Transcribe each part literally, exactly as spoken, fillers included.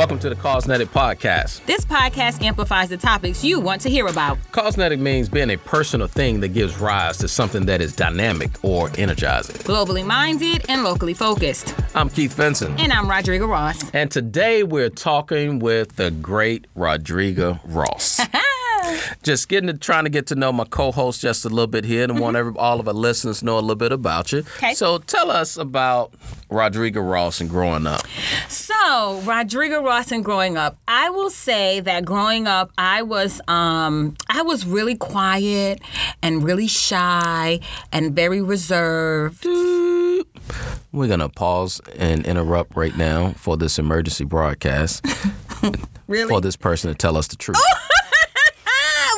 Welcome to the Cosnectic Podcast. This podcast amplifies the topics you want to hear about. Cosnectic means being a personal thing that gives rise to something that is dynamic or energizing. Globally minded and locally focused. I'm Keith Benson. And I'm Rodrigo Ross. And today we're talking with the great Rodrigo Ross. Just getting to, trying to get to know my co-host just a little bit here, and mm-hmm. want every, all of our listeners to know a little bit about you. Okay. So tell us about Rodrigo Ross and growing up. So Rodrigo Ross and growing up, I will say that growing up, I was um, I was really quiet and really shy and very reserved. We're gonna pause and interrupt right now for this emergency broadcast. Really? For this person to tell us the truth.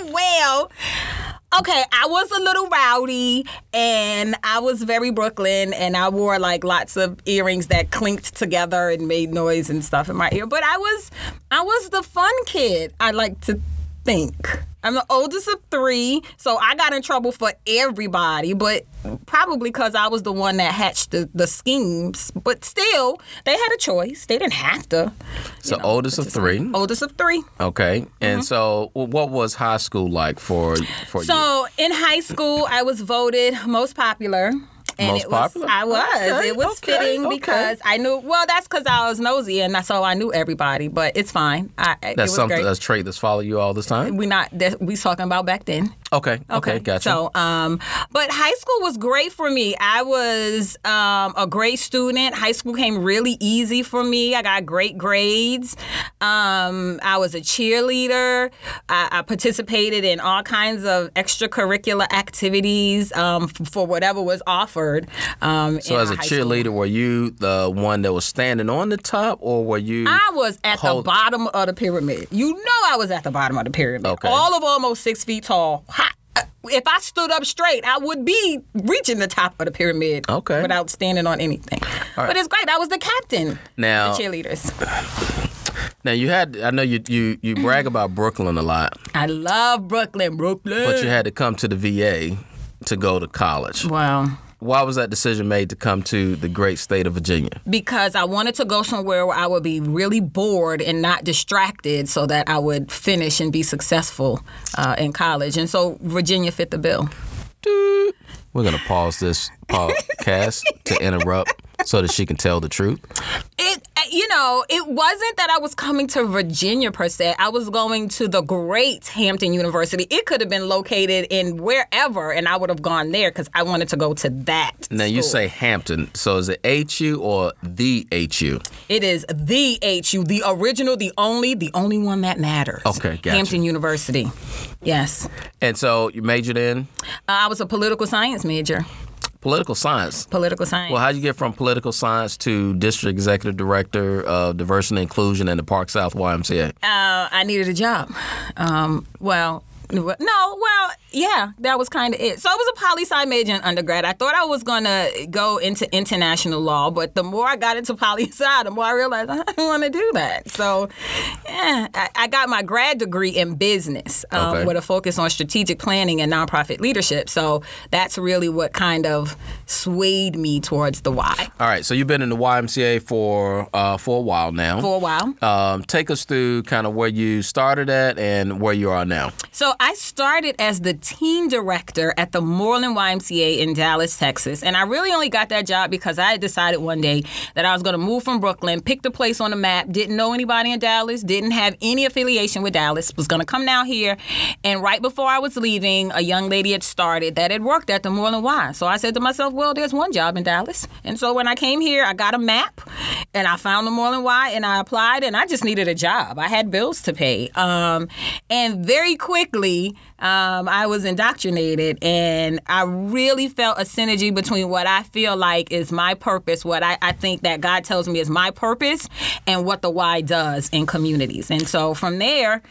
Well, okay, I was a little rowdy, and I was very Brooklyn, and I wore, like, lots of earrings that clinked together and made noise and stuff in my ear. But I was, I was the fun kid, I like to think. I'm the oldest of three, so I got in trouble for everybody, but probably because I was the one that hatched the, the schemes. But still, they had a choice. They didn't have to. So know, oldest of three. Oldest of three. Okay. And mm-hmm. so what was high school like for, for so, you? So in high school, I was voted most popular. And Most it was, popular? I was. Okay, it was okay, fitting okay. because I knew, well, that's because I was nosy, and so I knew everybody, but it's fine. I, that's it was something great. That's a trait that's followed you all this time? We're not, that, we talking about back then. Okay, okay, okay, gotcha. So, um, but high school was great for me. I was um, a great student. High school came really easy for me. I got great grades. Um, I was a cheerleader. I, I participated in all kinds of extracurricular activities um, for whatever was offered. Um, so, as a cheerleader, school. Were you the one that was standing on the top, or were you? I was at hold- the bottom of the pyramid. You know, I was at the bottom of the pyramid. Okay. All of almost six feet tall. If I stood up straight, I would be reaching the top of the pyramid okay. without standing on anything. Right. But it's great. I was the captain now, of the cheerleaders. Now, you had, I know you, you, you brag about Brooklyn a lot. I love Brooklyn, Brooklyn. But you had to come to the V A to go to college. Wow. Why was that decision made to come to the great state of Virginia? Because I wanted to go somewhere where I would be really bored and not distracted so that I would finish and be successful uh, in college. And so Virginia fit the bill. We're going to pause this podcast to interrupt so that she can tell the truth. It, you know, it wasn't that I was coming to Virginia per se. I was going to the great Hampton University. It could have been located in wherever, and I would have gone there because I wanted to go to that. Now school. You say Hampton, so is it H U or the H U? It is the H U, the original, the only, the only one that matters. Okay, gotcha. Hampton University, yes. And so you majored in? Uh, I was a political science major. Political science. Political science. Well, how'd you get from political science to district executive director of diversity and inclusion in the Park South Y M C A? Uh, I needed a job. Um, well, no, well, yeah, that was kind of it. So I was a poli-sci major in undergrad. I thought I was going to go into international law, but the more I got into poli-sci, the more I realized I didn't want to do that. So yeah, I, I got my grad degree in business um, okay. with a focus on strategic planning and nonprofit leadership. So that's really what kind of swayed me towards the Y. All right, so you've been in the Y M C A for, uh, for a while now. For a while. Um, take us through kind of where you started at and where you are now. So I started as the team director at the Moorland Y M C A in Dallas, Texas. And I really only got that job because I had decided one day that I was going to move from Brooklyn, pick the place on the map, didn't know anybody in Dallas, didn't have any affiliation with Dallas, was going to come down here. And right before I was leaving, a young lady had started that had worked at the Moorland Y. So I said to myself, well, there's one job in Dallas. And so when I came here, I got a map and I found the Moorland Y and I applied, and I just needed a job. I had bills to pay. Um, and very quickly, um, I was indoctrinated, and I really felt a synergy between what I feel like is my purpose, what I, I think that God tells me is my purpose, and what the Y does in communities. And so from there,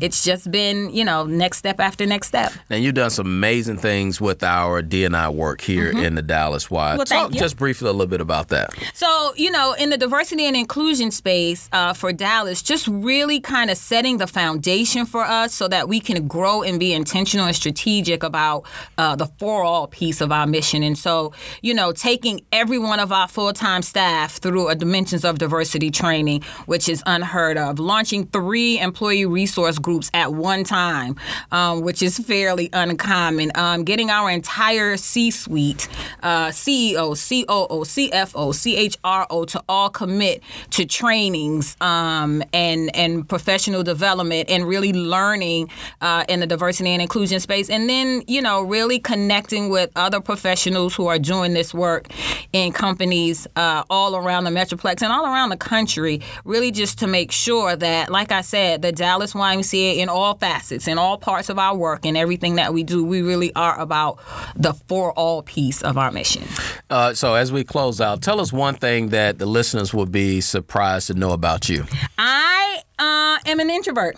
it's just been, you know, next step after next step. And you've done some amazing things with our D and I work here mm-hmm. in the Dallas Y. Well, Talk just briefly a little bit about that. So, you know, in the diversity and inclusion space uh, for Dallas, just really kind of setting the foundation for us so that we can grow and be in intentional and strategic about uh, the for-all piece of our mission. And so, you know, taking every one of our full-time staff through a Dimensions of Diversity training, which is unheard of, launching three employee resource groups at one time, um, which is fairly uncommon, um, getting our entire C-suite, uh, C E O, C O O, C F O, C H R O, to all commit to trainings um, and, and professional development and really learning uh, in the diversity and inclusion space. And then, you know, really connecting with other professionals who are doing this work in companies uh, all around the Metroplex and all around the country, really just to make sure that, like I said, the Dallas Y M C A, in all facets, in all parts of our work and everything that we do, we really are about the for all piece of our mission. Uh, so as we close out, tell us one thing that the listeners would be surprised to know about you. I uh, am an introvert.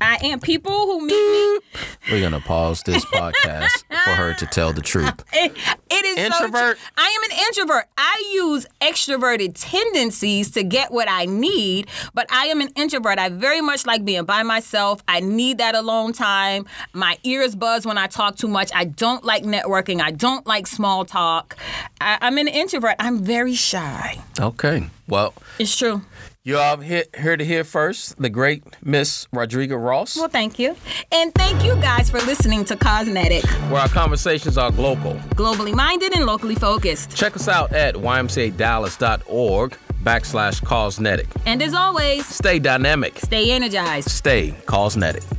I am. People who meet me. We're going to pause this podcast for her to tell the truth. It, it is introvert. So tr- I am an introvert. I use extroverted tendencies to get what I need, but I am an introvert. I very much like being by myself. I need that alone time. My ears buzz when I talk too much. I don't like networking. I don't like small talk. I, I'm an introvert. I'm very shy. Okay. Well. It's true. You're all here, here to hear first, the great Miss Rodrigo Ross. Well, thank you. And thank you guys for listening to Cosnectic, where our conversations are global, globally minded, and locally focused. Check us out at ymcadallas.org backslash Cosnectic. And as always, stay dynamic, stay energized, stay Cosnectic.